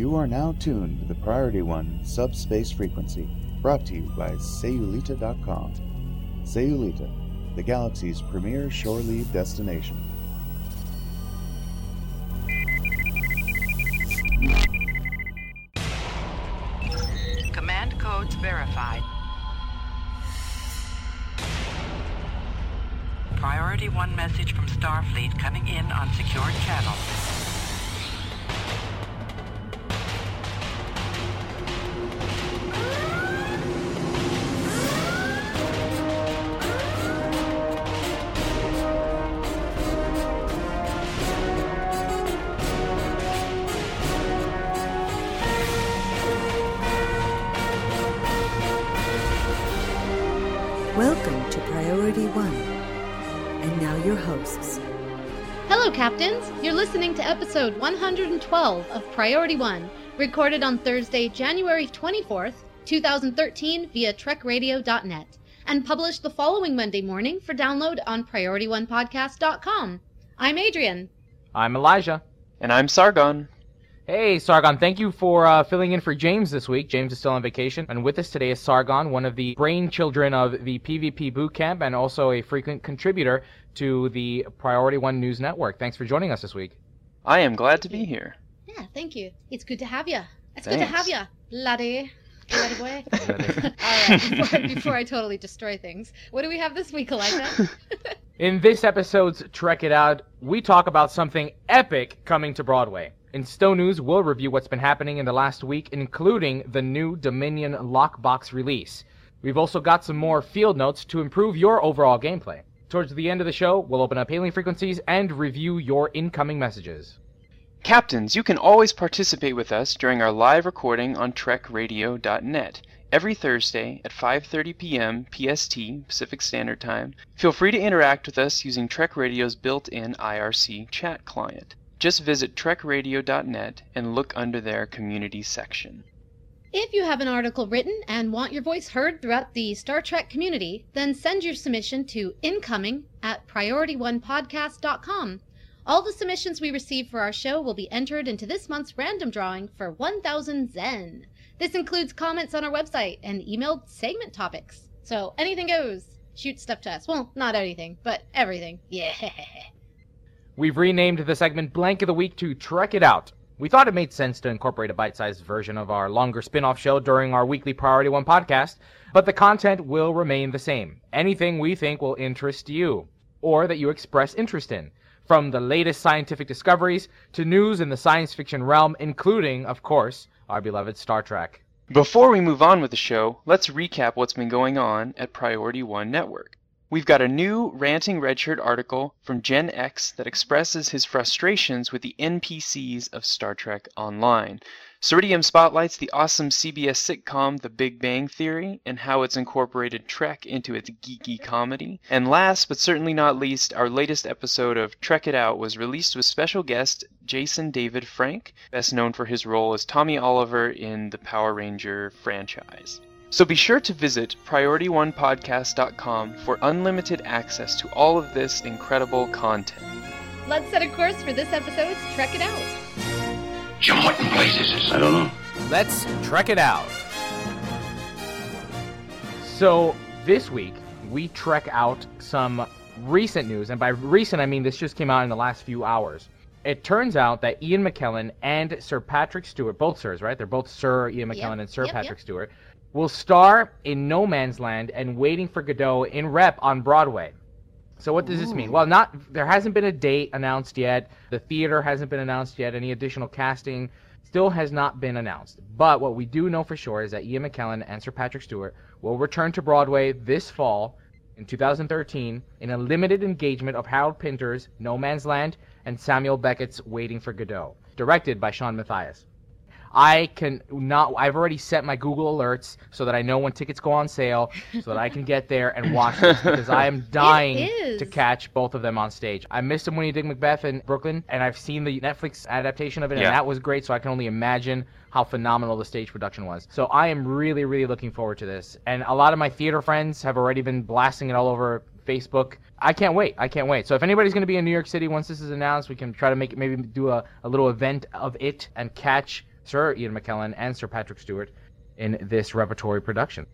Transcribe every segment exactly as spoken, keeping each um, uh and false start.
You are now tuned to the Priority One subspace frequency, brought to you by Sayulita dot com. Sayulita, the galaxy's premier shore leave destination. Command codes verified. Priority One message from Starfleet coming in on secured channel. Welcome to Priority One, and now your hosts. Hello, Captains. You're listening to episode one hundred twelve of Priority One, recorded on Thursday, January twenty-fourth, twenty thirteen via trek radio dot net, and published the following Monday morning for download on priority one podcast dot com. I'm Adrian. I'm Elijah. And I'm Sargon. Hey, Sargon, thank you for uh, filling in for James this week. James is still on vacation, and with us today is Sargon, one of the brain children of the PvP boot camp and also a frequent contributor to the Priority One News Network. Thanks for joining us this week. I am glad to be here. Yeah, thank you. It's good to have you. It's Thanks. Good to have you, laddie. Laddie boy. All right, before, before I totally destroy things, what do we have this week, Elijah? In this episode's Trek It Out, we talk about something epic coming to Broadway. In S T O news, we'll review what's been happening in the last week, including the new Dominion Lockbox release. We've also got some more field notes to improve your overall gameplay. Towards the end of the show, we'll open up hailing frequencies and review your incoming messages. Captains, you can always participate with us during our live recording on trek radio dot net every Thursday at five thirty p.m. P S T, Pacific Standard Time. Feel free to interact with us using Trek Radio's built-in I R C chat client. Just visit trek radio dot net and look under their community section. If you have an article written and want your voice heard throughout the Star Trek community, then send your submission to incoming at priority one podcast dot com. All the submissions we receive for our show will be entered into this month's random drawing for one thousand Zen. This includes comments on our website and emailed segment topics. So anything goes. Shoot stuff to us. Well, not anything, but everything. Yeah. We've renamed the segment Blank of the Week to Trek It Out. We thought it made sense to incorporate a bite-sized version of our longer spin-off show during our weekly Priority One podcast, but the content will remain the same. Anything we think will interest you, or that you express interest in, from the latest scientific discoveries to news in the science fiction realm, including, of course, our beloved Star Trek. Before we move on with the show, let's recap what's been going on at Priority One Network. We've got a new Ranting Redshirt article from Gen X that expresses his frustrations with the N P Cs of Star Trek Online. Ceridium spotlights the awesome C B S sitcom The Big Bang Theory and how it's incorporated Trek into its geeky comedy. And last but certainly not least, our latest episode of Trek It Out was released with special guest Jason David Frank, best known for his role as Tommy Oliver in the Power Ranger franchise. So be sure to visit priority one podcast dot com for unlimited access to all of this incredible content. Let's set a course for this episode's Trek It Out. Jim, what in blazes is this? I don't know. Let's Trek It Out. So this week, we trek out some recent news, and by recent I mean this just came out in the last few hours. It turns out that Ian McKellen and Sir Patrick Stewart, both sirs, right? They're both Sir Ian McKellen yep. and Sir yep, Patrick yep. Stewart, will star in No Man's Land and Waiting for Godot in Rep on Broadway. So what does Ooh. This mean? Well, not there hasn't been a date announced yet. The theater hasn't been announced yet. Any additional casting still has not been announced. But what we do know for sure is that Ian McKellen and Sir Patrick Stewart will return to Broadway this fall in two thousand thirteen in a limited engagement of Harold Pinter's No Man's Land and Samuel Beckett's Waiting for Godot, directed by Sean Mathias. I can not. I've already set my Google alerts so that I know when tickets go on sale, so that I can get there and watch this because I am dying to catch both of them on stage. I missed him when he did Macbeth in Brooklyn, and I've seen the Netflix adaptation of it, yeah. and that was great. So I can only imagine how phenomenal the stage production was. So I am really, really looking forward to this. And a lot of my theater friends have already been blasting it all over Facebook. I can't wait. I can't wait. So if anybody's going to be in New York City once this is announced, we can try to make it, maybe do a, a little event of it and catch Sir Ian McKellen and Sir Patrick Stewart in this repertory production.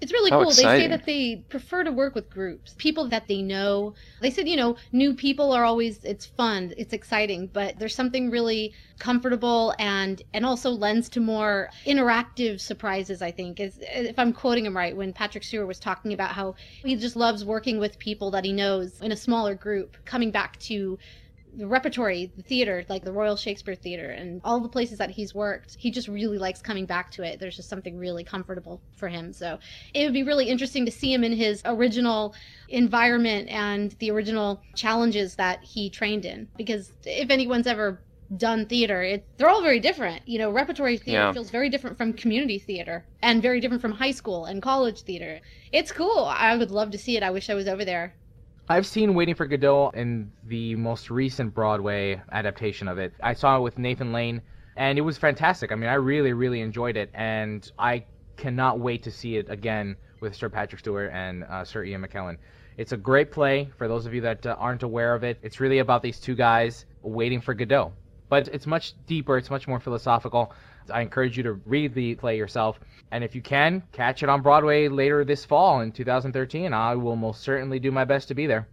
It's really How cool. Exciting. They say that they prefer to work with groups, people that they know. They said, you know, new people are always, it's fun, it's exciting, but there's something really comfortable and and also lends to more interactive surprises, I think. Is, if I'm quoting him right, when Patrick Stewart was talking about how he just loves working with people that he knows in a smaller group, coming back to the repertory, the theater, like the Royal Shakespeare Theater and all the places that he's worked. He just really likes coming back to it. There's just something really comfortable for him. So it would be really interesting to see him in his original environment and the original challenges that he trained in. Because if anyone's ever done theater, it, they're all very different. You know, repertory theater yeah. feels very different from community theater and very different from high school and college theater. It's cool. I would love to see it. I wish I was over there. I've seen Waiting for Godot in the most recent Broadway adaptation of it. I saw it with Nathan Lane, and it was fantastic. I mean, I really, really enjoyed it, and I cannot wait to see it again with Sir Patrick Stewart and uh, Sir Ian McKellen. It's a great play, for those of you that uh, aren't aware of it. It's really about these two guys waiting for Godot. But it's much deeper, it's much more philosophical. I encourage you to read the play yourself, and if you can, catch it on Broadway later this fall in two thousand thirteen. I will most certainly do my best to be there.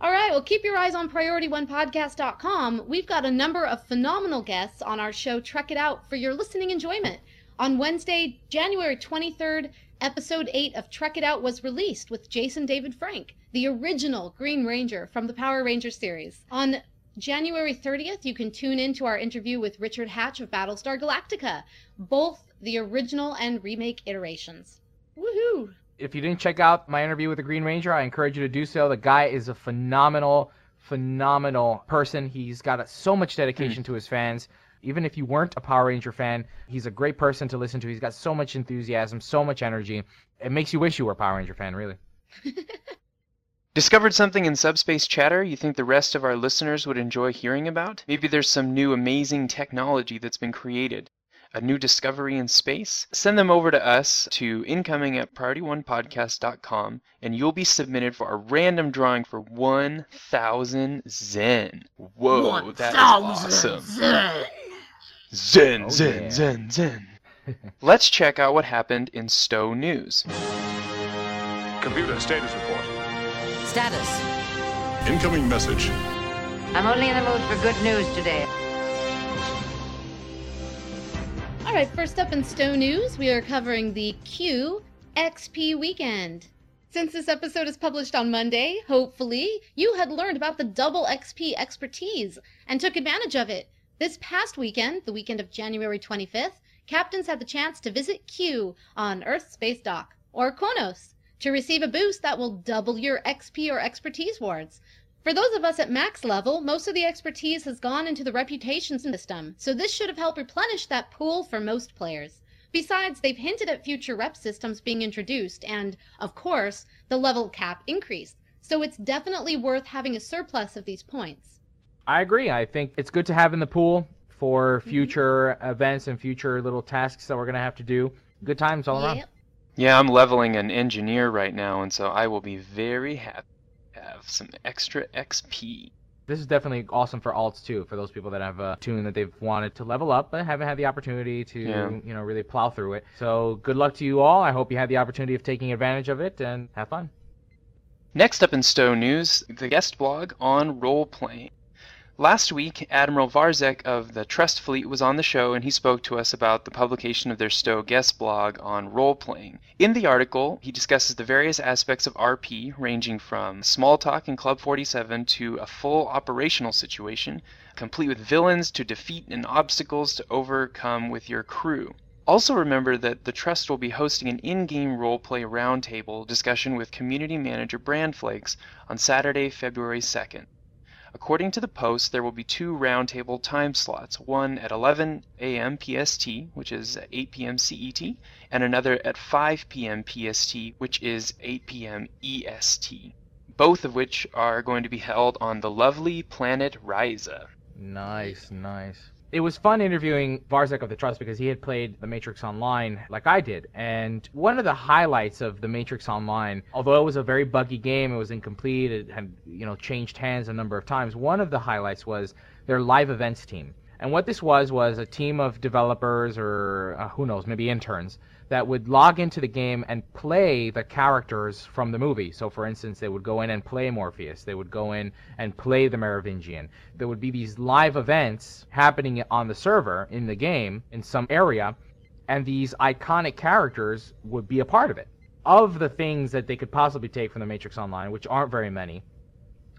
All right, well, keep your eyes on priority one podcast dot com. We've got a number of phenomenal guests on our show, Trek It Out, for your listening enjoyment. On Wednesday, January twenty-third, episode eight of Trek It Out was released with Jason David Frank, the original Green Ranger from the Power Rangers series. On January thirtieth, you can tune in to our interview with Richard Hatch of Battlestar Galactica, both the original and remake iterations. Woohoo! If you didn't check out my interview with the Green Ranger, I encourage you to do so. The guy is a phenomenal, phenomenal person. He's got so much dedication mm. to his fans. Even if you weren't a Power Ranger fan, he's a great person to listen to. He's got so much enthusiasm, so much energy. It makes you wish you were a Power Ranger fan, really. Discovered something in Subspace Chatter you think the rest of our listeners would enjoy hearing about? Maybe there's some new amazing technology that's been created. A new discovery in space? Send them over to us to incoming at priority one podcast dot com, and you'll be submitted for a random drawing for one thousand Zen. Whoa, one that is awesome. Zen, Zen, oh, Zen, yeah. Zen, Zen. Let's check out what happened in S T O news. Computer status report. Status. Incoming message. I'm only in the mood for good news today. All right, first up in S T O news, we are covering the Q X P weekend. Since this episode is published on Monday, hopefully, you had learned about the double X P expertise and took advantage of it. This past weekend, the weekend of January twenty-fifth, captains had the chance to visit Q on Earth Space Dock, or Konos, to receive a boost that will double your X P or expertise wards. For those of us at max level, most of the expertise has gone into the reputation system, so this should have helped replenish that pool for most players. Besides, they've hinted at future rep systems being introduced and, of course, the level cap increase, so it's definitely worth having a surplus of these points. I agree. I think it's good to have in the pool for future mm-hmm. events and future little tasks that we're going to have to do. Good times all yep. around. Yeah, I'm leveling an engineer right now, and so I will be very happy to have some extra X P. This is definitely awesome for alts, too, for those people that have a tune that they've wanted to level up but haven't had the opportunity to, yeah. you know, really plow through it. So good luck to you all. I hope you had the opportunity of taking advantage of it, and have fun. Next up in S T O news, the guest blog on role-playing. Last week, Admiral Varzek of the Trust Fleet was on the show, and he spoke to us about the publication of their S T O guest blog on role-playing. In the article, he discusses the various aspects of R P, ranging from small talk in Club forty-seven to a full operational situation, complete with villains to defeat and obstacles to overcome with your crew. Also remember that the Trust will be hosting an in-game role-play roundtable discussion with community manager Brandflakes on Saturday, February second. According to the post, there will be two roundtable time slots, one at eleven a m P S T, which is eight p m C E T, and another at five p m P S T, which is eight p m E S T, both of which are going to be held on the lovely planet Ryza. Nice, nice. It was fun interviewing Varzek of the Trust because he had played the Matrix Online like I did. And one of the highlights of the Matrix Online, although it was a very buggy game, it was incomplete, it had, you know, changed hands a number of times, one of the highlights was their live events team. And what this was was a team of developers or uh, who knows, maybe interns, that would log into the game and play the characters from the movie. So, for instance, they would go in and play Morpheus. They would go in and play the Merovingian. There would be these live events happening on the server in the game in some area, and these iconic characters would be a part of it. Of the things that they could possibly take from the Matrix Online, which aren't very many,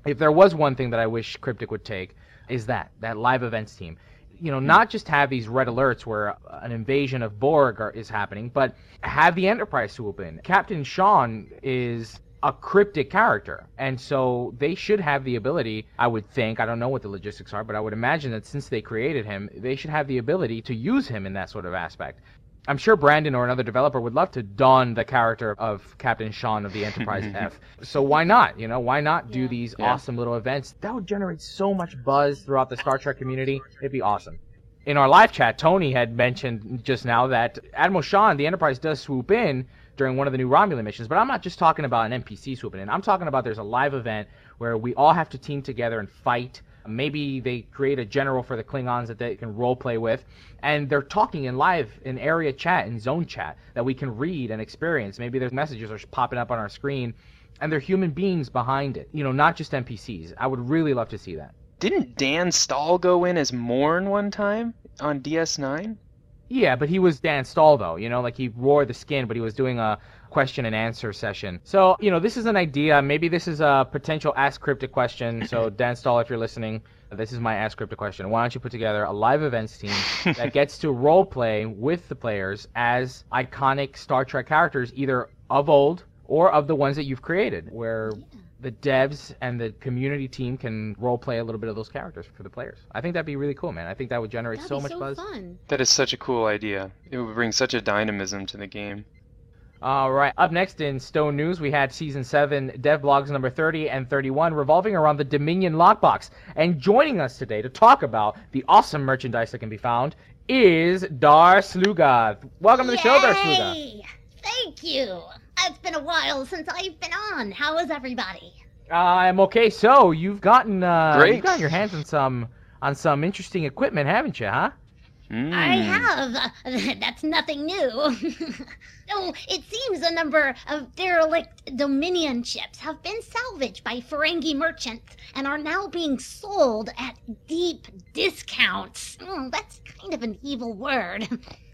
if there was one thing that I wish Cryptic would take, is that, that live events team. You know, not just have these red alerts where an invasion of Borg are, is happening, but have the Enterprise swoop in. Captain Shon is a Cryptic character, and so they should have the ability, I would think, I don't know what the logistics are, but I would imagine that since they created him, they should have the ability to use him in that sort of aspect. I'm sure Brandon or another developer would love to don the character of Captain Shon of the Enterprise F. So why not? You know, why not do yeah. these yeah. awesome little events? That would generate so much buzz throughout the Star Trek community. It'd be awesome. In our live chat, Tony had mentioned just now that Admiral Shon, the Enterprise, does swoop in during one of the new Romulan missions. But I'm not just talking about an N P C swooping in. I'm talking about there's a live event where we all have to team together and fight. Maybe they create a general for the Klingons that they can roleplay with, and they're talking in live, in area chat, in zone chat, that we can read and experience. Maybe their messages are popping up on our screen, and they're human beings behind it, you know, not just N P Cs. I would really love to see that. Didn't Dan Stahl go in as Morn one time on D S nine? Yeah, but he was Dan Stahl, though, you know, like he wore the skin, but he was doing a question and answer session. So, you know, this is an idea. Maybe this is a potential Ask Cryptic question. So, Dan Stahl, if you're listening, this is my Ask Cryptic question. Why don't you put together a live events team that gets to role play with the players as iconic Star Trek characters, either of old or of the ones that you've created, where the devs and the community team can role play a little bit of those characters for the players. I think that'd be really cool, man. I think that would generate that'd so much so buzz. Fun. That is such a cool idea. It would bring such a dynamism to the game. All right, up next in S T O News, we had Season seven Dev Blogs number thirty and thirty-one revolving around the Dominion Lockbox. And joining us today to talk about the awesome merchandise that can be found is Dar'Sluggath. Welcome Yay! To the show, Dar'Sluggath. Thank you. It's been a while since I've been on. How is everybody? Uh, I'm okay. So you've gotten uh, you've gotten your hands on some on some interesting equipment, haven't you, huh? Mm. I have. That's nothing new. Oh, it seems a number of derelict Dominion ships have been salvaged by Ferengi merchants and are now being sold at deep discounts. Mm, that's kind of an evil word.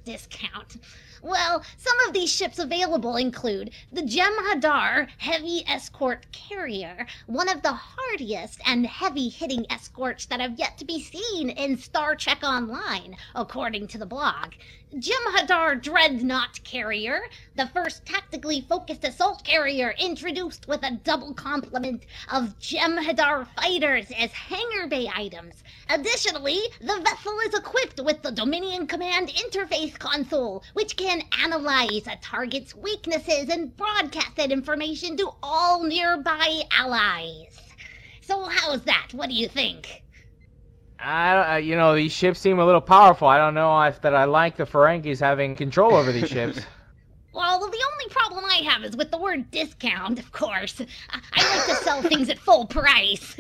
Discount. Well, some of these ships available include the Jem'Hadar heavy escort carrier, one of the hardiest and heavy-hitting escorts that have yet to be seen in Star Trek Online, according to the blog. Jem'Hadar dreadnought carrier, the first tactically focused assault carrier introduced with a double complement of Jem'Hadar fighters as hangar bay items. Additionally, the vessel is equipped with the Dominion Command Interface console, which can analyze a target's weaknesses and broadcast that information to all nearby allies. So how's that? What do you think? I, you know, these ships seem a little powerful. I don't know if that I like the Ferengis having control over these ships. Well, the only problem I have is with the word discount, of course. I like to sell things at full price.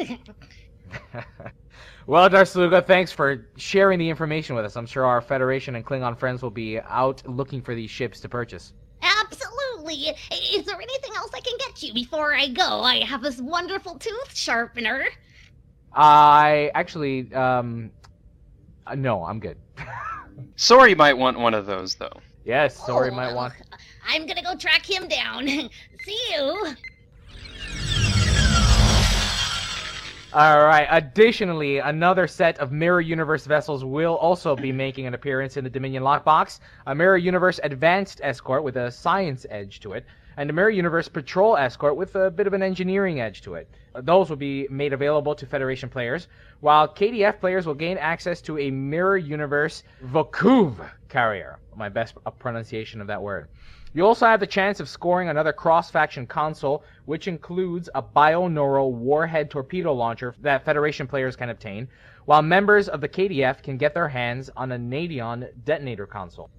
Well, Dar'Sluggath, thanks for sharing the information with us. I'm sure our Federation and Klingon friends will be out looking for these ships to purchase. Absolutely. Is there anything else I can get you before I go? I have this wonderful tooth sharpener. I actually, um, no, I'm good. Sorry might want one of those, though. Yes, Sorry oh, might want. I'm gonna go track him down. See you. All right. Additionally, another set of Mirror Universe vessels will also be making an appearance in the Dominion Lockbox. A Mirror Universe Advanced Escort with a science edge to it, and a Mirror Universe Patrol Escort with a bit of an engineering edge to it. Those will be made available to Federation players, while K D F players will gain access to a Mirror Universe Vokuv carrier. My best pronunciation of that word. You also have the chance of scoring another cross-faction console, which includes a bioneural warhead torpedo launcher that Federation players can obtain, while members of the K D F can get their hands on a Nadion detonator console.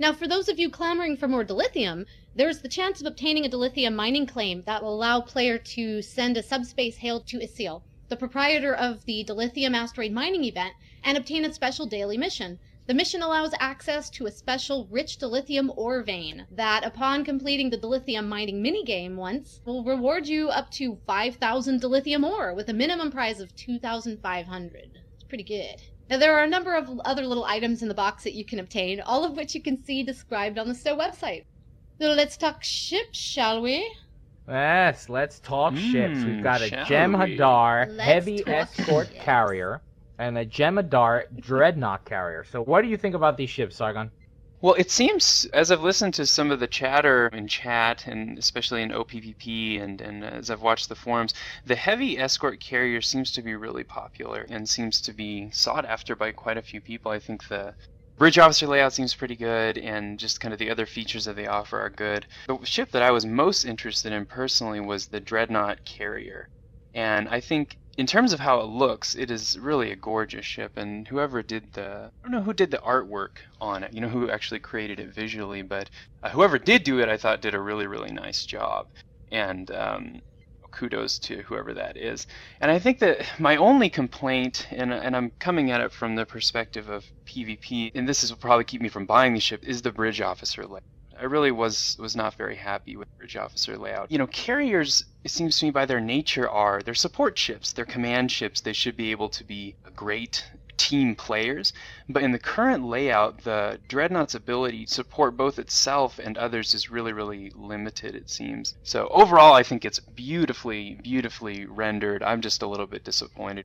Now, for those of you clamoring for more dilithium, there's the chance of obtaining a dilithium mining claim that will allow player to send a subspace hail to Isil. the proprietor of the Dilithium asteroid mining event, and obtain a special daily mission. The mission allows access to a special rich dilithium ore vein that, upon completing the dilithium mining minigame once, will reward you up to five thousand dilithium ore with a minimum prize of two thousand five hundred. It's pretty good. Now, there are a number of other little items in the box that you can obtain, all of which you can see described on the S T O website. So let's talk ships, shall we? Yes, let's talk mm, ships. We've got a Jem'Hadar heavy escort ships. carrier. And a Jem'Hadar dreadnought carrier. So what do you think about these ships, Sargon? Well, it seems, as I've listened to some of the chatter in chat, and especially in O P V P, and, and as I've watched the forums, the heavy escort carrier seems to be really popular and seems to be sought after by quite a few people. I think the bridge officer layout seems pretty good, and just kind of the other features that they offer are good. The ship that I was most interested in personally was the dreadnought carrier. And I think, in terms of how it looks, it is really a gorgeous ship, and whoever did the, I don't know who did the artwork on it, you know, who actually created it visually, but uh, whoever did do it, I thought did a really, really nice job, and um, kudos to whoever that is. And I think that my only complaint, and, and I'm coming at it from the perspective of PvP, and this is what will probably keep me from buying the ship, is the bridge officer layout. I really was was not very happy with bridge officer layout. You know, carriers, it seems to me, by their nature are, they're support ships, they're command ships, they should be able to be great team players. But in the current layout, the Dreadnought's ability to support both itself and others is really, really limited, it seems. So overall, I think it's beautifully, beautifully rendered. I'm just a little bit disappointed.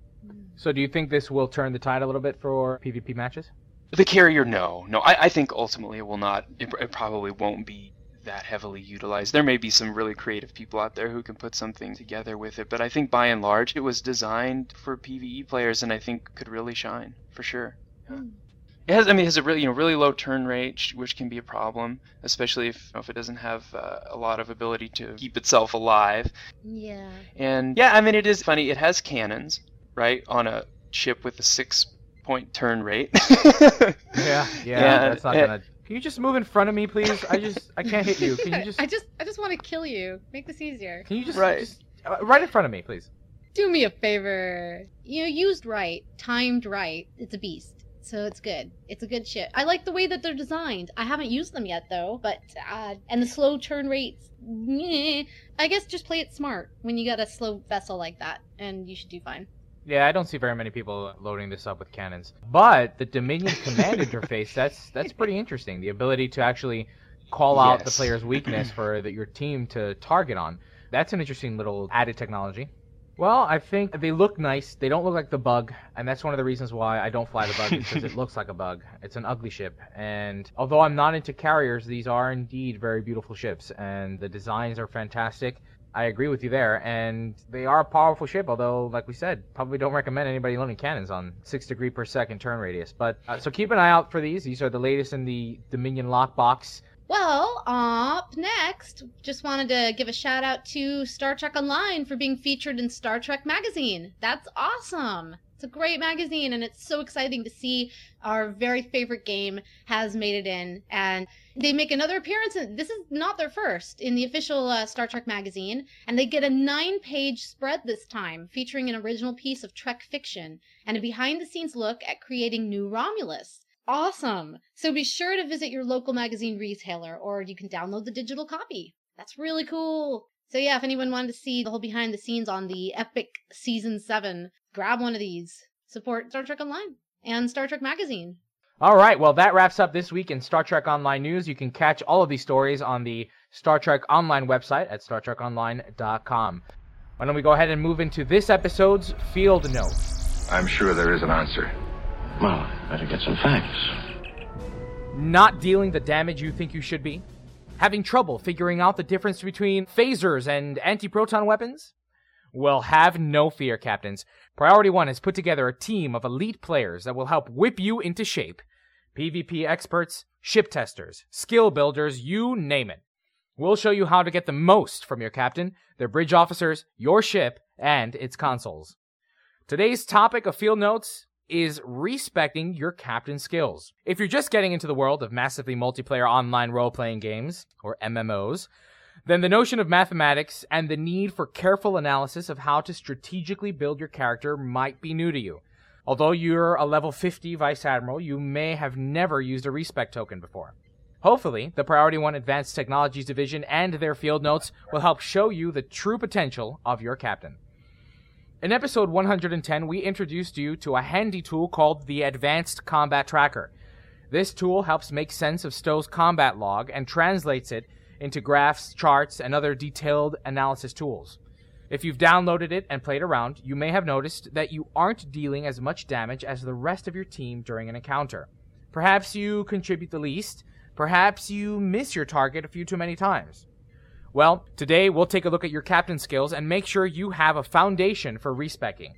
So do you think this will turn the tide a little bit for PvP matches? The carrier, no. No, I, I think ultimately it will not, it, it probably won't be that heavily utilized. There may be some really creative people out there who can put something together with it, but I think by and large it was designed for PvE players, and I think could really shine, for sure. Yeah. It has, I mean, it has a really, you know, really low turn rate, which can be a problem, especially if, you know, if it doesn't have uh, a lot of ability to keep itself alive. Yeah. And yeah, I mean, it is funny, it has cannons, right, on a ship with a six point turn rate. yeah, yeah, yeah, that's not gonna. Can you just move in front of me, please? I just, I can't hit you. Can you just? I just, I just want to kill you. Make this easier. Can you just, right, just, uh, right in front of me, please? Do me a favor. You know, used right, timed right. It's a beast, so it's good. It's a good ship. I like the way that they're designed. I haven't used them yet though, but uh, and the slow turn rates. Meh. I guess just play it smart when you got a slow vessel like that, and you should do fine. Yeah, I don't see very many people loading this up with cannons. But the Dominion Command Interface, that's that's pretty interesting. The ability to actually call yes. out the player's weakness for the, your team to target on. That's an interesting little added technology. Well, I think they look nice. They don't look like the bug. And that's one of the reasons why I don't fly the bug, because it looks like a bug. It's an ugly ship. And although I'm not into carriers, these are indeed very beautiful ships. And the designs are fantastic. I agree with you there, and they are a powerful ship, although, like we said, probably don't recommend anybody loading cannons on six degree per second turn radius. But uh, so keep an eye out for these. These are the latest in the Dominion Lockbox. Well, up next, just wanted to give a shout-out to Star Trek Online for being featured in Star Trek Magazine. That's awesome! It's a great magazine, and it's so exciting to see our very favorite game has made it in. And they make another appearance, and this is not their first, in the official uh, Star Trek magazine. And they get a nine page spread this time, featuring an original piece of Trek fiction and a behind-the-scenes look at creating new Romulus. Awesome! So be sure to visit your local magazine retailer, or you can download the digital copy. That's really cool! So yeah, if anyone wanted to see the whole behind-the-scenes on the epic Season seven, grab one of these. Support Star Trek Online and Star Trek Magazine. All right, well, that wraps up this week in Star Trek Online news. You can catch all of these stories on the Star Trek Online website at star trek online dot com. Why don't we go ahead and move into this episode's Field Notes. I'm sure there is an answer. Well, I better get some facts. Not dealing the damage you think you should be? Having trouble figuring out the difference between phasers and anti-proton weapons? Well, have no fear, Captains. Priority One has put together a team of elite players that will help whip you into shape. PvP experts, ship testers, skill builders, you name it. We'll show you how to get the most from your captain, their bridge officers, your ship, and its consoles. Today's topic of Field Notes is respecting your captain's skills. If you're just getting into the world of massively multiplayer online role-playing games, or M M Os, Then the notion of mathematics and the need for careful analysis of how to strategically build your character might be new to you. Although you're a level fifty Vice Admiral, you may have never used a respec token before. Hopefully, the Priority One Advanced Technologies Division and their field notes will help show you the true potential of your captain. In episode one hundred ten, we introduced you to a handy tool called the Advanced Combat Tracker. This tool helps make sense of S T O's combat log and translates it into graphs, charts, and other detailed analysis tools. If you've downloaded it and played around, you may have noticed that you aren't dealing as much damage as the rest of your team during an encounter. Perhaps you contribute the least. Perhaps you miss your target a few too many times. Well, today we'll take a look at your captain skills and make sure you have a foundation for respecking.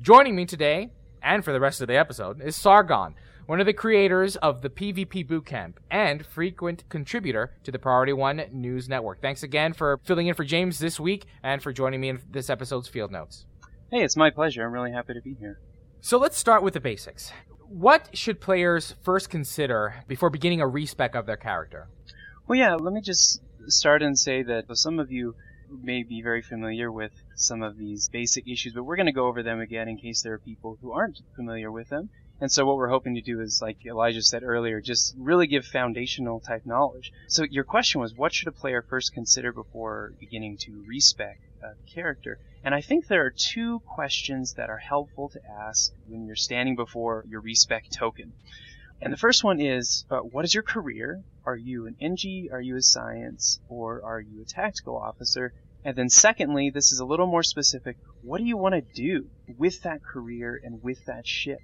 Joining me today, and for the rest of the episode, is Sargon, one of the creators of the PvP Bootcamp and frequent contributor to the Priority One News Network. Thanks again for filling in for James this week and for joining me in this episode's Field Notes. Hey, it's my pleasure. I'm really happy to be here. So let's start with the basics. What should players first consider before beginning a respec of their character? Well, yeah, let me just start and say that some of you may be very familiar with some of these basic issues, but we're going to go over them again in case there are people who aren't familiar with them. And so what we're hoping to do is, like Elijah said earlier, just really give foundational type knowledge. So your question was, what should a player first consider before beginning to respec a character? And I think there are two questions that are helpful to ask when you're standing before your respec token. And the first one is, uh, what is your career? Are you an N G? Are you a science? Or are you a tactical officer? And then secondly, this is a little more specific, what do you want to do with that career and with that ship?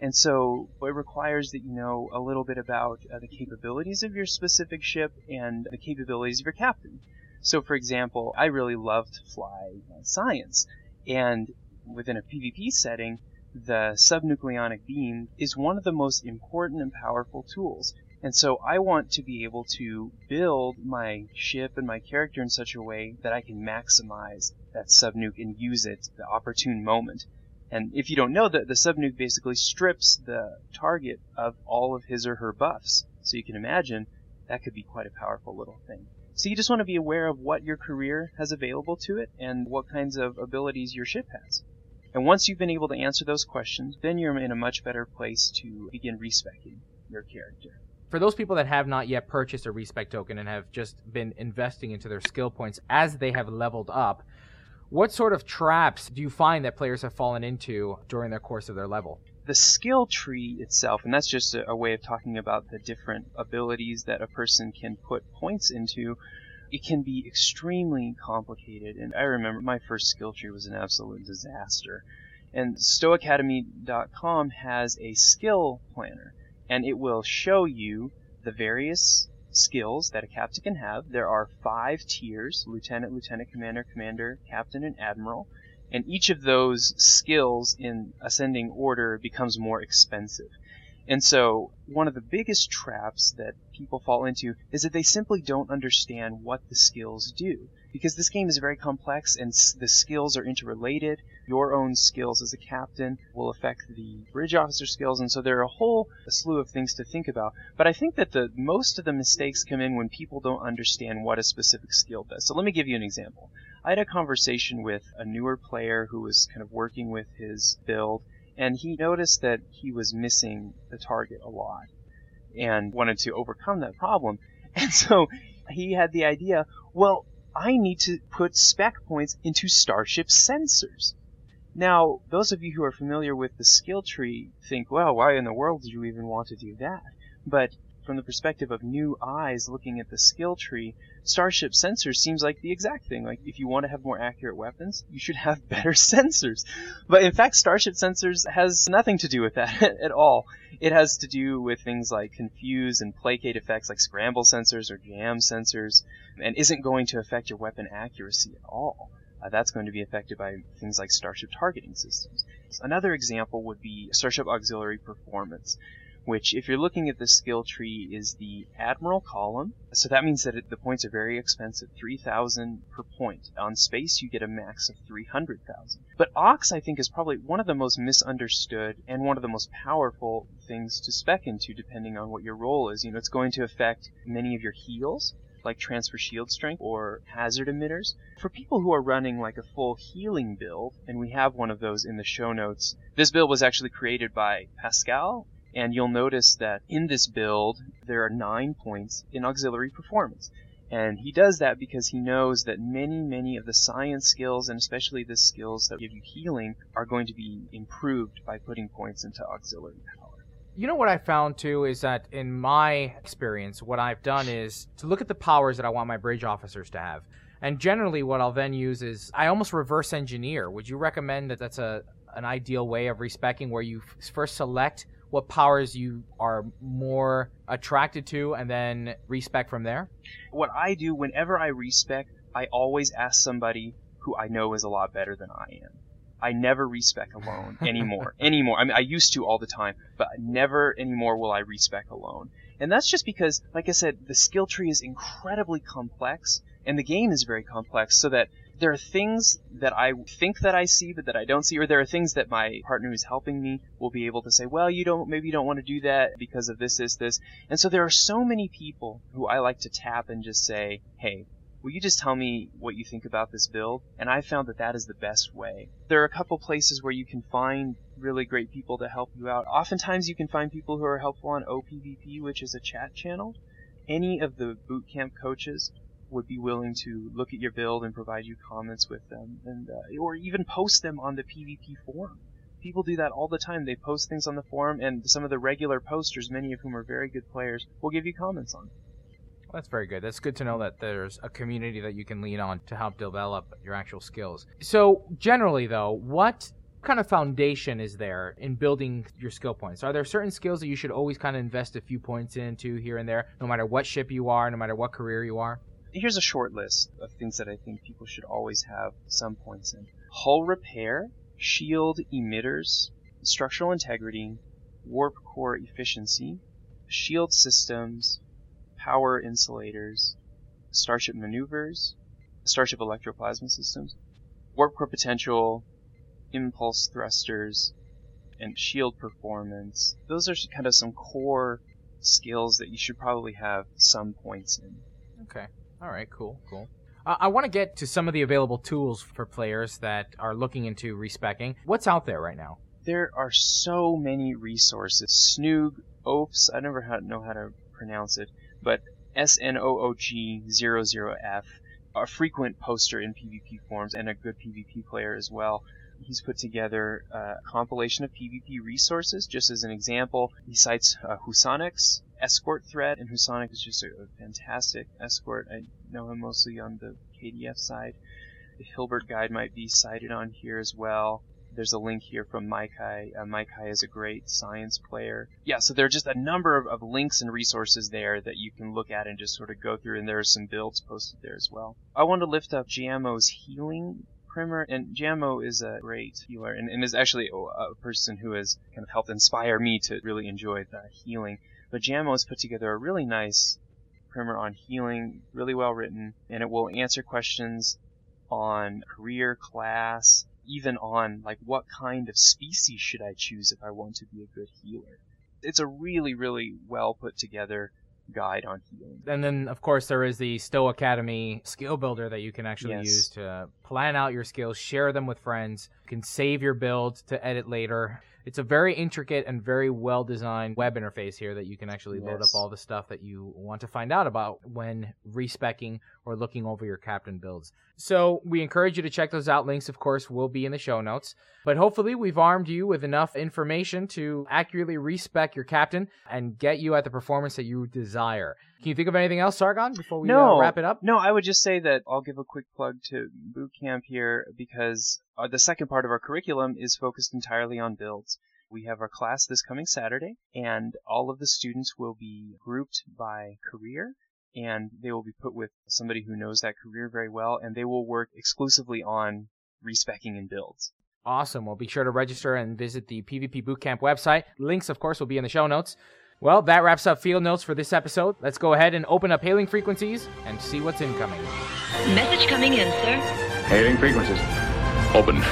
And so it requires that you know a little bit about uh, the capabilities of your specific ship and the capabilities of your captain. So, for example, I really love to fly uh, science. And within a PvP setting, the subnucleonic beam is one of the most important and powerful tools. And so I want to be able to build my ship and my character in such a way that I can maximize that subnuke and use it at the opportune moment. And if you don't know, that the subnuke basically strips the target of all of his or her buffs. So you can imagine that could be quite a powerful little thing. So you just want to be aware of what your career has available to it and what kinds of abilities your ship has. And once you've been able to answer those questions, then you're in a much better place to begin respecing your character. For those people that have not yet purchased a respec token and have just been investing into their skill points as they have leveled up, what sort of traps do you find that players have fallen into during the course of their level? The skill tree itself, and that's just a, a way of talking about the different abilities that a person can put points into, it can be extremely complicated. And I remember my first skill tree was an absolute disaster. And S T O academy dot com has a skill planner, and it will show you the various skills that a captain can have. There are five tiers: lieutenant, lieutenant commander, commander, captain, and admiral. And each of those skills in ascending order becomes more expensive. And so one of the biggest traps that people fall into is that they simply don't understand what the skills do, because this game is very complex and the skills are interrelated. Your own skills as a captain will affect the bridge officer skills, and so there are a whole slew of things to think about. But I think that the most of the mistakes come in when people don't understand what a specific skill does. So let me give you an example. I had a conversation with a newer player who was kind of working with his build, and he noticed that he was missing the target a lot and wanted to overcome that problem. And so he had the idea, well, I need to put spec points into Starship sensors. Now, those of you who are familiar with the skill tree think, well, why in the world did you even want to do that? But from the perspective of new eyes looking at the skill tree, Starship sensors seems like the exact thing. Like, if you want to have more accurate weapons, you should have better sensors. But in fact, Starship sensors has nothing to do with that at all. It has to do with things like confuse and placate effects like scramble sensors or jam sensors, and isn't going to affect your weapon accuracy at all. Uh, that's going to be affected by things like Starship targeting systems. Another example would be Starship auxiliary performance, which, if you're looking at the skill tree, is the Admiral column. So that means that it, the points are very expensive, three thousand per point. On space, you get a max of three hundred thousand. But Aux, I think, is probably one of the most misunderstood and one of the most powerful things to spec into, depending on what your role is. You know, it's going to affect many of your heals, like transfer shield strength or hazard emitters. For people who are running like a full healing build, and we have one of those in the show notes, this build was actually created by Pascal, and you'll notice that in this build there are nine points in auxiliary performance. And he does that because he knows that many, many of the science skills, and especially the skills that give you healing, are going to be improved by putting points into auxiliary power. You know what I found, too, is that in my experience, what I've done is to look at the powers that I want my bridge officers to have. And generally what I'll then use is I almost reverse engineer. Would you recommend that that's a an ideal way of respecting, where you f- first select what powers you are more attracted to and then respec from there? What I do whenever I respec, I always ask somebody who I know is a lot better than I am. I never respec alone anymore. anymore. I mean, I used to all the time, but never anymore will I respec alone. And that's just because, like I said, the skill tree is incredibly complex, and the game is very complex, so that there are things that I think that I see, but that I don't see, or there are things that my partner who's helping me will be able to say, well, you don't, maybe you don't want to do that because of this, this, this. And so there are so many people who I like to tap and just say, hey, will you just tell me what you think about this build? And I found that that is the best way. There are a couple places where you can find really great people to help you out. Oftentimes you can find people who are helpful on O P V P, which is a chat channel. Any of the boot camp coaches would be willing to look at your build and provide you comments with them, and uh, or even post them on the PvP forum. People do that all the time. They post things on the forum, and some of the regular posters, many of whom are very good players, will give you comments on it. Well, that's very good. That's good to know that there's a community that you can lean on to help develop your actual skills. So generally, though, what kind of foundation is there in building your skill points? Are there certain skills that you should always kind of invest a few points into here and there, no matter what ship you are, no matter what career you are? Here's a short list of things that I think people should always have some points in. Hull repair, shield emitters, structural integrity, warp core efficiency, shield systems, power insulators, starship maneuvers, starship electroplasma systems, warp core potential, impulse thrusters, and shield performance. Those are kind of some core skills that you should probably have some points in. Okay. All right, cool, cool. Uh, I want to get to some of the available tools for players that are looking into respecking. What's out there right now? There are so many resources. Snoog, oops, I never had, know how to pronounce it, but S N O O G zero zero F, a frequent poster in PvP forums and a good PvP player as well. He's put together a compilation of PvP resources. Just as an example, he cites uh, Husanix escort thread, and Husonic is just a, a fantastic escort. I know him mostly on the K D F side. The Hilbert guide might be cited on here as well. There's a link here from Maikai. Uh, Maikai is a great science player. Yeah, so there are just a number of, of links and resources there that you can look at and just sort of go through, and there are some builds posted there as well. I want to lift up Jammo's healing primer, and Jammo is a great healer, and, and is actually a person who has kind of helped inspire me to really enjoy the healing. But Jammo has put together a really nice primer on healing, really well written, and it will answer questions on career, class, even on like what kind of species should I choose if I want to be a good healer. It's a really, really well put together guide on healing. And then, of course, there is the S T O Academy skill builder that you can actually yes. use to plan out your skills, share them with friends, you can save your build to edit later. It's a very intricate and very well-designed web interface here that you can actually load yes. up all the stuff that you want to find out about when respecking or looking over your captain builds. So we encourage you to check those out. Links, of course, will be in the show notes. But hopefully we've armed you with enough information to accurately respec your captain and get you at the performance that you desire. Can you think of anything else, Sargon, before we no. uh, wrap it up? No, I would just say that I'll give a quick plug to boot camp here, because the second part of our curriculum is focused entirely on builds. We have our class this coming Saturday, and all of the students will be grouped by career, and they will be put with somebody who knows that career very well, and they will work exclusively on respecking and builds. Awesome. Well, be sure to register and visit the PvP Bootcamp website. Links, of course, will be in the show notes. Well, that wraps up Field Notes for this episode. Let's go ahead and open up hailing frequencies and see what's incoming. Message coming in, sir. Hailing frequencies. Open.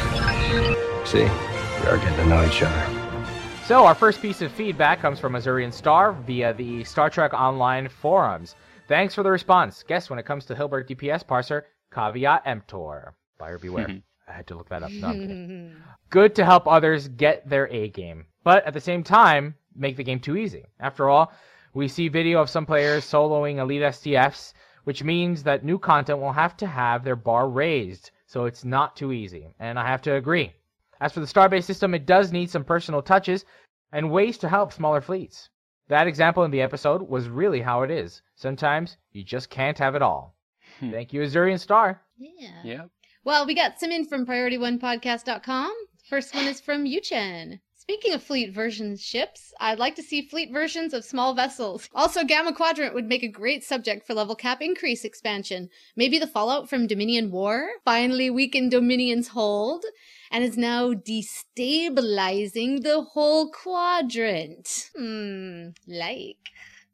See, we are getting to know each other. So our first piece of feedback comes from Azurian Star via the Star Trek Online forums. Thanks for the response. Guess when it comes to Hilbert D P S parser, caveat emptor. Buyer beware. I had to look that up. No, I'm kidding. Good to help others get their A game, but at the same time, make the game too easy. After all, we see video of some players soloing elite S T Fs, which means that new content will have to have their bar raised, so it's not too easy, and I have to agree. As for the starbase system, it does need some personal touches and ways to help smaller fleets. That example in the episode was really how it is. Sometimes you just can't have it all. Thank you, Azurian Star. Yeah. Yeah. Well, we got some in from Priority One Podcast dot com. First one is from Yuchen. Speaking of fleet version ships, I'd like to see fleet versions of small vessels. Also, Gamma Quadrant would make a great subject for level cap increase expansion. Maybe the fallout from Dominion War finally weakened Dominion's hold and is now destabilizing the whole quadrant. Hmm, like...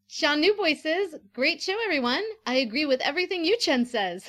Sean Newboy says, great show, everyone. I agree with everything Yuchen says.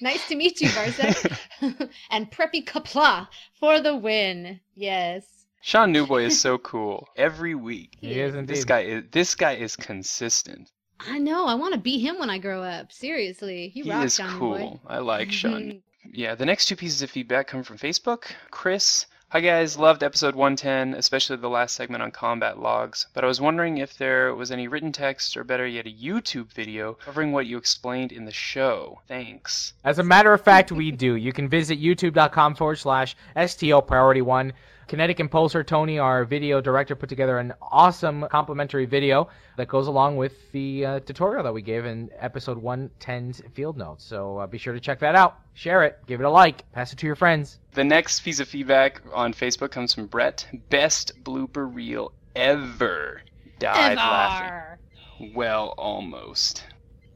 Nice to meet you, Varzek. And Preppy Kapla for the win. Yes. Sean Newboy is so cool. Every week. He is indeed. This guy is, this guy is consistent. I know. I want to be him when I grow up. Seriously. He, he rocks, Sean cool. Newboy. He is cool. I like Sean. Yeah, the next two pieces of feedback come from Facebook. Chris... Hi guys, loved episode one ten, especially the last segment on combat logs, but I was wondering if there was any written text or better yet a YouTube video covering what you explained in the show. Thanks. As a matter of fact, we do. You can visit youtube.com forward slash STO Priority One. Kinetic Impulsor Tony, our video director, put together an awesome complimentary video that goes along with the uh, tutorial that we gave in episode one ten's field notes. So uh, be sure to check that out. Share it. Give it a like. Pass it to your friends. The next piece of feedback on Facebook comes from Brett. Best blooper reel ever. Died ever. Laughing. Well, almost.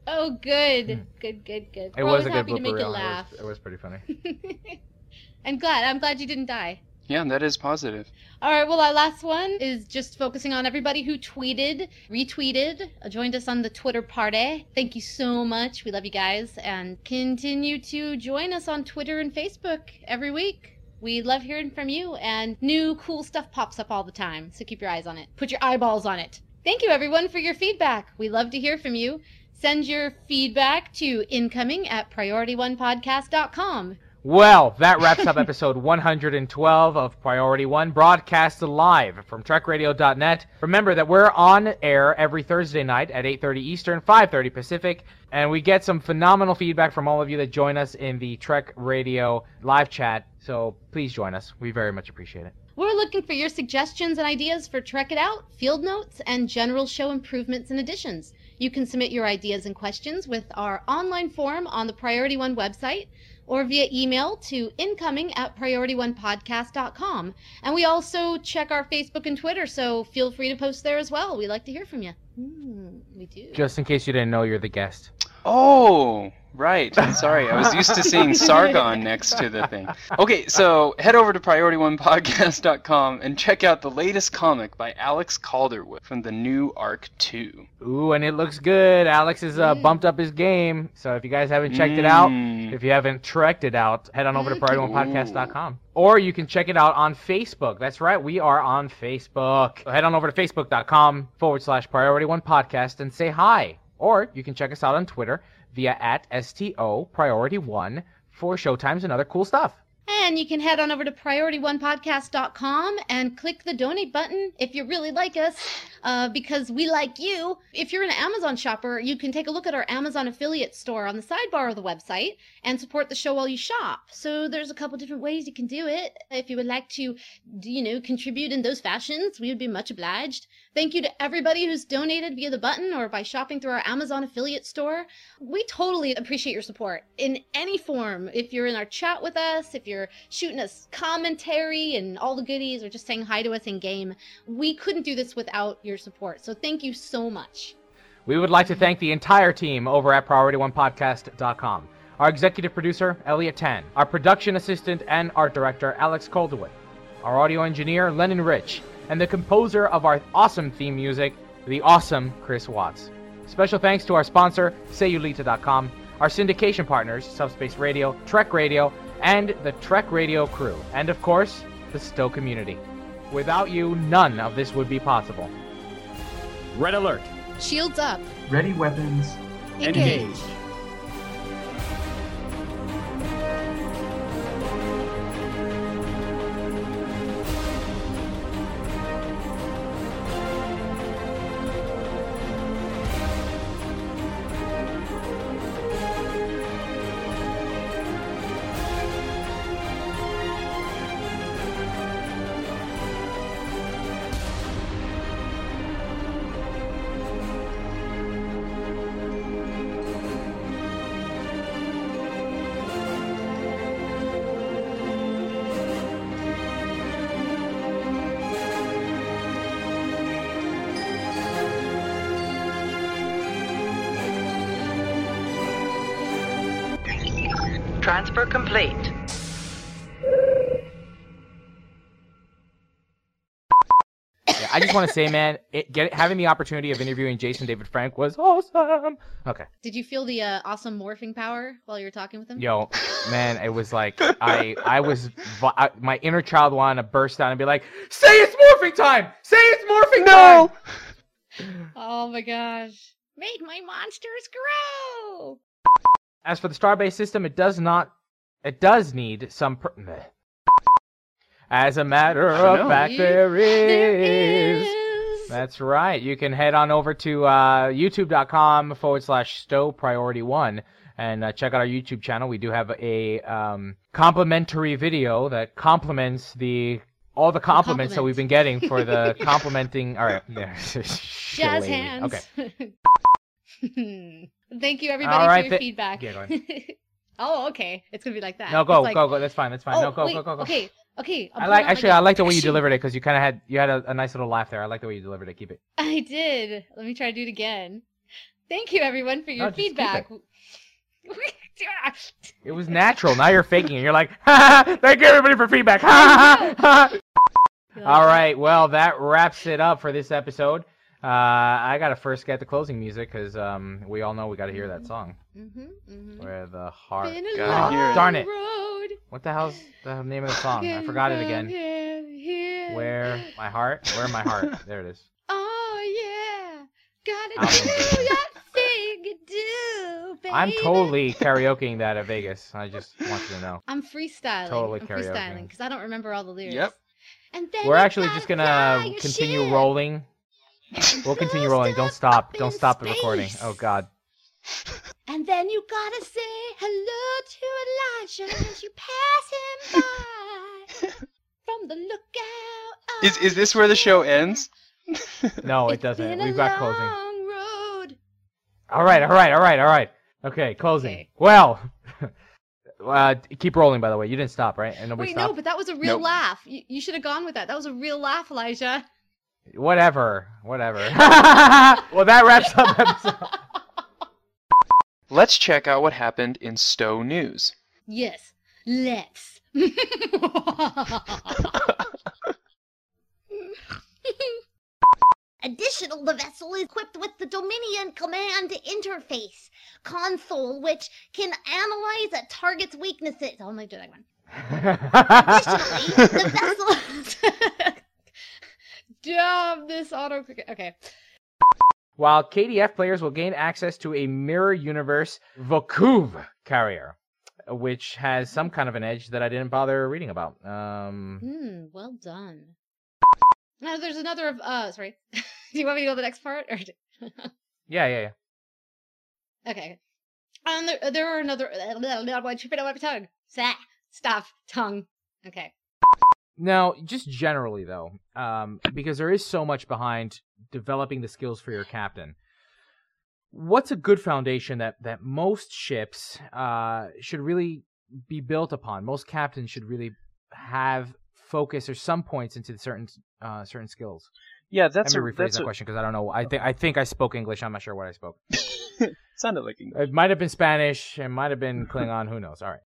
Oh, good. Good, good, good. It We're was a good blooper reel. Laugh. It, was, it was pretty funny. I'm glad. I'm glad you didn't die. Yeah, that is positive. All right, well, our last one is just focusing on everybody who tweeted, retweeted, joined us on the Twitter party. Thank you so much. We love you guys. And continue to join us on Twitter and Facebook every week. We love hearing from you, and new cool stuff pops up all the time. So keep your eyes on it. Put your eyeballs on it. Thank you, everyone, for your feedback. We love to hear from you. Send your feedback to incoming at priority one podcast dot com. Well, that wraps up episode one hundred twelve of Priority One, broadcast live from trek radio dot net. Remember that we're on air every Thursday night at eight thirty Eastern, five thirty Pacific, and we get some phenomenal feedback from all of you that join us in the Trek Radio live chat, so please join us. We very much appreciate it. We're looking for your suggestions and ideas for Trek It Out, field notes, and general show improvements and additions. You can submit your ideas and questions with our online form on the Priority One website, or via email to incoming at priority one podcast dot com. And we also check our Facebook and Twitter, so feel free to post there as well. We like to hear from you. Mm, we do. Just in case you didn't know, you're the guest. Oh, right. Sorry, I was used to seeing Sargon next to the thing. Okay, so head over to priority one podcast dot com and check out the latest comic by Alex Calderwood from the new Arc two. Ooh, and it looks good. Alex has uh, bumped up his game. So if you guys haven't checked mm. it out, if you haven't trekked it out, head on over to priority one podcast dot com. Or you can check it out on Facebook. That's right, we are on Facebook. So head on over to facebook.com forward slash priority one podcast and say hi. Or you can check us out on Twitter via at S T O Priority One for showtimes and other cool stuff. And you can head on over to priority one podcast dot com and click the donate button if you really like us, uh, because we like you. If you're an Amazon shopper, you can take a look at our Amazon affiliate store on the sidebar of the website and support the show while you shop. So there's a couple different ways you can do it. If you would like to, you know, contribute in those fashions, we would be much obliged. Thank you to everybody who's donated via the button or by shopping through our Amazon affiliate store. We totally appreciate your support in any form. If you're in our chat with us, if you're shooting us commentary and all the goodies, or just saying hi to us in game. We couldn't do this without your support, so thank you so much. We would like to thank the entire team over at priority one podcast dot com. Our executive producer, Elliot Tan. Our production assistant and art director, Alex Calderwood. Our audio engineer, Lennon Rich. And the composer of our awesome theme music, the awesome Chris Watts. Special thanks to our sponsor, Sayulita dot com. Our syndication partners, Subspace Radio, Trek Radio, and the Trek Radio crew, and of course, the S T O community. Without you, none of this would be possible. Red alert. Shields up. Ready weapons. Engage. Engage. Transfer complete. Yeah, I just want to say, man, it, get, having the opportunity of interviewing Jason David Frank was awesome. Okay. Did you feel the uh, awesome morphing power while you were talking with him? Yo, man, it was like I, I was I, my inner child wanted to burst out and be like, "Say it's morphing time! Say it's morphing no! time!" Oh my gosh! Make my monsters grow! As for the starbase system, it does not, it does need some, per- as a matter of know. fact, there is. there is, that's right, you can head on over to uh, youtube.com forward slash STO Priority One, and uh, check out our YouTube channel. We do have a um, complimentary video that complements the, all the compliments the compliment. that we've been getting for the complimenting, all right, yeah. Jazz hands. Okay. Thank you, everybody, right, for your th- feedback. Yeah, go ahead. Oh, okay. It's going to be like that. No, go, like... go, go. That's fine. That's fine. Oh, no, go, wait, go, go, go. Okay, okay. I like, actually, I like the way you delivered it because you kind of had you had a, a nice little laugh there. I like the way you delivered it. Keep it. I did. Let me try to do it again. Thank you, everyone, for your no, feedback. It was natural. Now you're faking it. You're like, ha, ha, thank you, everybody, for feedback. Ha, ha, ha. All right. Well, that wraps it up for this episode. Uh, I gotta first get the closing music because um, we all know we gotta hear that song. Mm-hmm, mm-hmm. Where the heart. Oh, darn it! Road. What the hell's the name of the song? I forgot it again. Where my heart? Where my heart? There it is. Oh yeah, gotta do that thing, do baby. I'm totally karaokeing that at Vegas. I just want you to know. I'm freestyling. Totally I'm karaokeing. freestyling because I don't remember all the lyrics. Yep. And then we're actually just gonna continue shit. rolling. We'll continue rolling. Don't stop. Don't stop the recording. Oh, God. And then you gotta say hello to Elijah as you pass him by. From the lookout. Is is this where the show ends? No, it doesn't. We've got closing. Road. All right, all right, all right, all right. Okay, closing. Okay. Well, uh, keep rolling, by the way. You didn't stop, right? And nobody Wait, stopped? no, but that was a real nope. laugh. You, you should have gone with that. That was a real laugh, Elijah. Whatever, whatever. Well, that wraps up episode. Let's check out what happened in S T O news. Yes, let's. Additional, the vessel is equipped with the Dominion Command Interface console, which can analyze a target's weaknesses. Oh, let me do that one. Additionally, the vessel... Job this auto cricket. Okay. While K D F players will gain access to a Mirror Universe Vokuv carrier, which has some kind of an edge that I didn't bother reading about. Um. Mm, well done. Now there's another of. Uh, sorry. Do you want me to go to the next part? Or... yeah, yeah, yeah. Okay. Um, there, there are another. Stop. Tongue. Okay. Now, just generally, though, um, because there is so much behind developing the skills for your captain, what's a good foundation that, that most ships uh, should really be built upon? Most captains should really have focus or some points into certain uh, certain skills. Yeah, that's a... Let me rephrase that a... question, because I don't know. I, th- I think I spoke English. I'm not sure what I spoke. It sounded like English. It might have been Spanish. It might have been Klingon. Who knows? All right.